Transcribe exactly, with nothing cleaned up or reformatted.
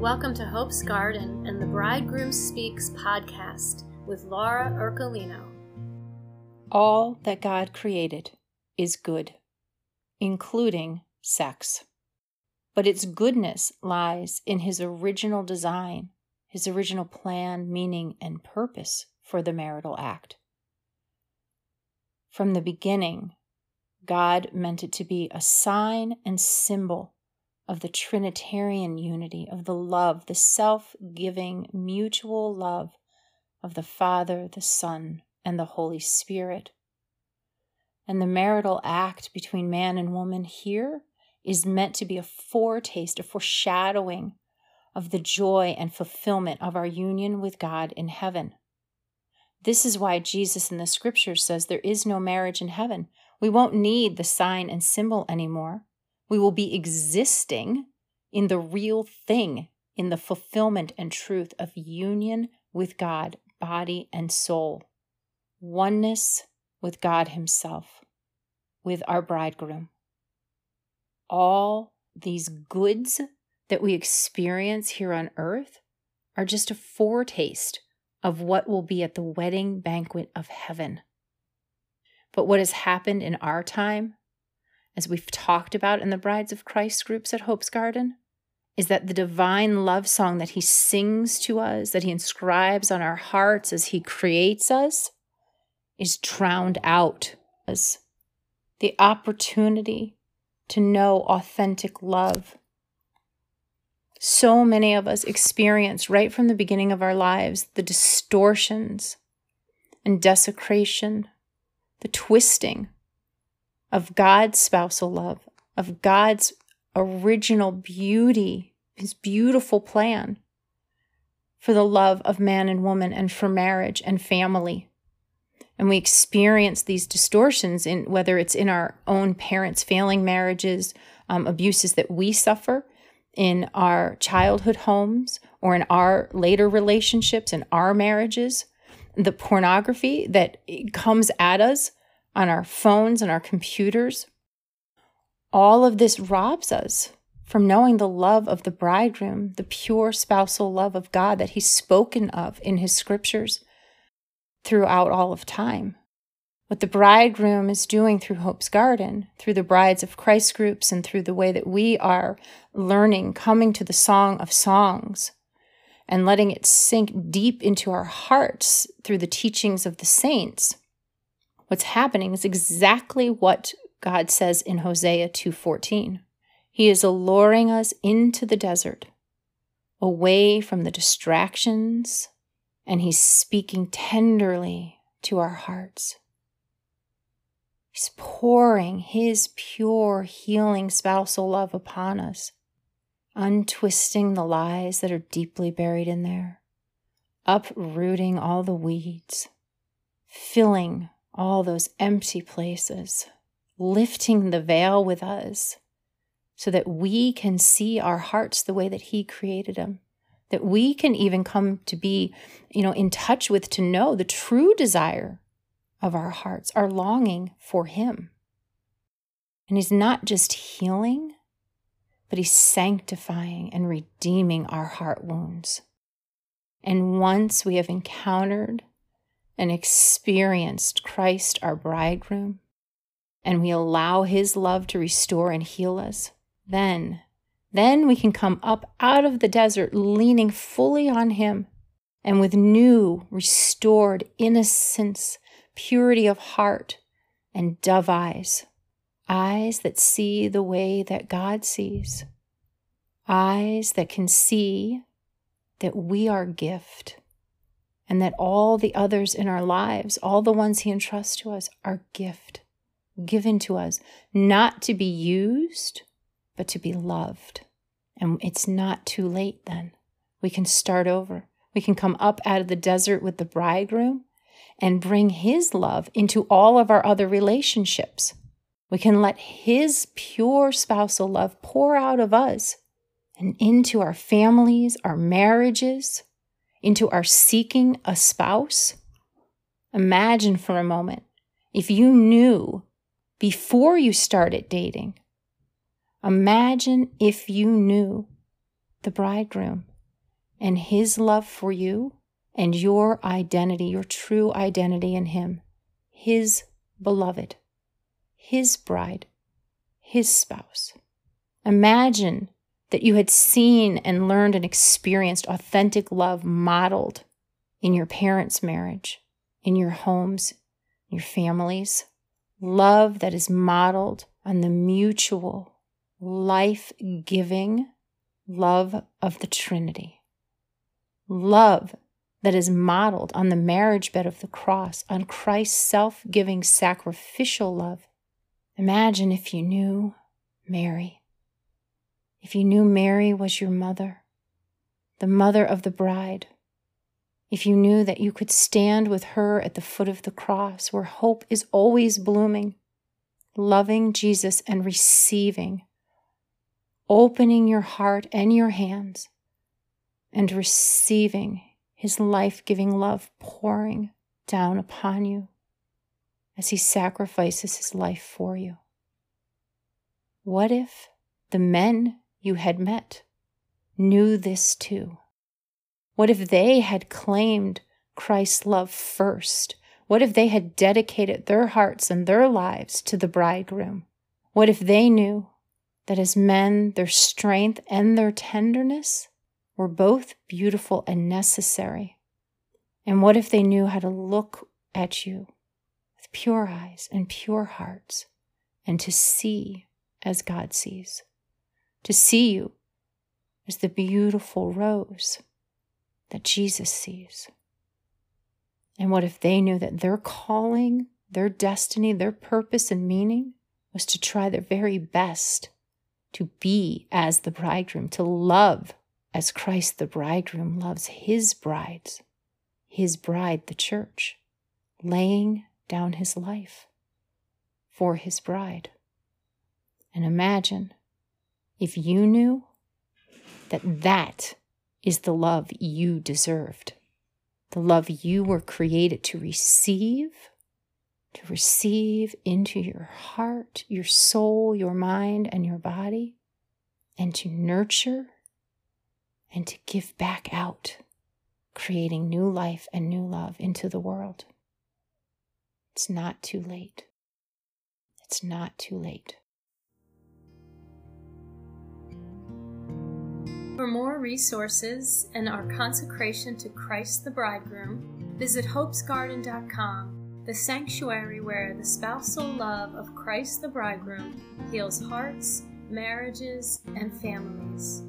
Welcome to Hope's Garden and the Bridegroom Speaks podcast with Laura Urcolino. All that God created is good, including sex. But its goodness lies in His original design, His original plan, meaning, and purpose for the marital act. From the beginning, God meant it to be a sign and symbol of the Trinitarian unity, of the love, the self-giving, mutual love of the Father, the Son, and the Holy Spirit. And the marital act between man and woman here is meant to be a foretaste, a foreshadowing of the joy and fulfillment of our union with God in heaven. This is why Jesus in the scriptures says there is no marriage in heaven. We won't need the sign and symbol anymore. We will be existing in the real thing, in the fulfillment and truth of union with God, body and soul. Oneness with God Himself, with our bridegroom. All these goods that we experience here on earth are just a foretaste of what will be at the wedding banquet of heaven. But what has happened in our time, as we've talked about in the Brides of Christ groups at Hope's Garden, is that the divine love song that He sings to us, that He inscribes on our hearts as He creates us, is drowned out as the opportunity to know authentic love. So many of us experience right from the beginning of our lives the distortions and desecration, the twisting of God's spousal love, of God's original beauty, His beautiful plan for the love of man and woman and for marriage and family. And we experience these distortions in whether it's in our own parents' failing marriages, um, abuses that we suffer in our childhood homes or in our later relationships and our marriages, the pornography that comes at us on our phones and our computers. All of this robs us from knowing the love of the bridegroom, the pure spousal love of God that He's spoken of in His scriptures throughout all of time. What the bridegroom is doing through Hope's Garden, through the Brides of Christ groups, and through the way that we are learning, coming to the Song of Songs, and letting it sink deep into our hearts through the teachings of the saints, what's happening is exactly what God says in Hosea two fourteen. He is alluring us into the desert, away from the distractions, and He's speaking tenderly to our hearts. He's pouring His pure, healing spousal love upon us, untwisting the lies that are deeply buried in there, uprooting all the weeds, filling all those empty places, lifting the veil with us so that we can see our hearts the way that He created them, that we can even come to be, you know, in touch with, to know the true desire of our hearts, our longing for Him. And He's not just healing, but He's sanctifying and redeeming our heart wounds. And once we have encountered and experienced Christ, our bridegroom, and we allow His love to restore and heal us, then Then we can come up out of the desert leaning fully on Him, and with new, restored innocence, purity of heart, and dove eyes, eyes that see the way that God sees, eyes that can see that we are a gift, and that all the others in our lives, all the ones He entrusts to us, are gift, given to us, not to be used, but to be loved. And it's not too late then. We can start over. We can come up out of the desert with the bridegroom and bring His love into all of our other relationships. We can let His pure spousal love pour out of us and into our families, our marriages, into our seeking a spouse. Imagine for a moment if you knew before you started dating. Imagine if you knew the bridegroom and his love for you and your identity, your true identity in him, his beloved, his bride, his spouse. Imagine that you had seen and learned and experienced authentic love modeled in your parents' marriage, in your homes, your families. Love that is modeled on the mutual, life-giving love of the Trinity. Love that is modeled on the marriage bed of the cross, on Christ's self-giving, sacrificial love. Imagine if you knew Mary. If you knew Mary was your mother, the mother of the bride. If you knew that you could stand with her at the foot of the cross, where hope is always blooming, loving Jesus and receiving, opening your heart and your hands, and receiving his life-giving love pouring down upon you as he sacrifices his life for you. What if the men you had met knew this too? What if they had claimed Christ's love first? What if they had dedicated their hearts and their lives to the bridegroom? What if they knew that as men, their strength and their tenderness were both beautiful and necessary? And what if they knew how to look at you with pure eyes and pure hearts, and to see as God sees, to see you as the beautiful rose that Jesus sees? And what if they knew that their calling, their destiny, their purpose and meaning was to try their very best to be as the bridegroom, to love as Christ the bridegroom loves his brides, his bride, the church, laying down his life for his bride? And imagine if you knew that that is the love you deserved, the love you were created to receive, to receive into your heart, your soul, your mind, and your body, and to nurture and to give back out, creating new life and new love into the world. It's not too late. It's not too late. For more resources and our consecration to Christ the Bridegroom, visit hopes garden dot com, the sanctuary where the spousal love of Christ the Bridegroom heals hearts, marriages, and families.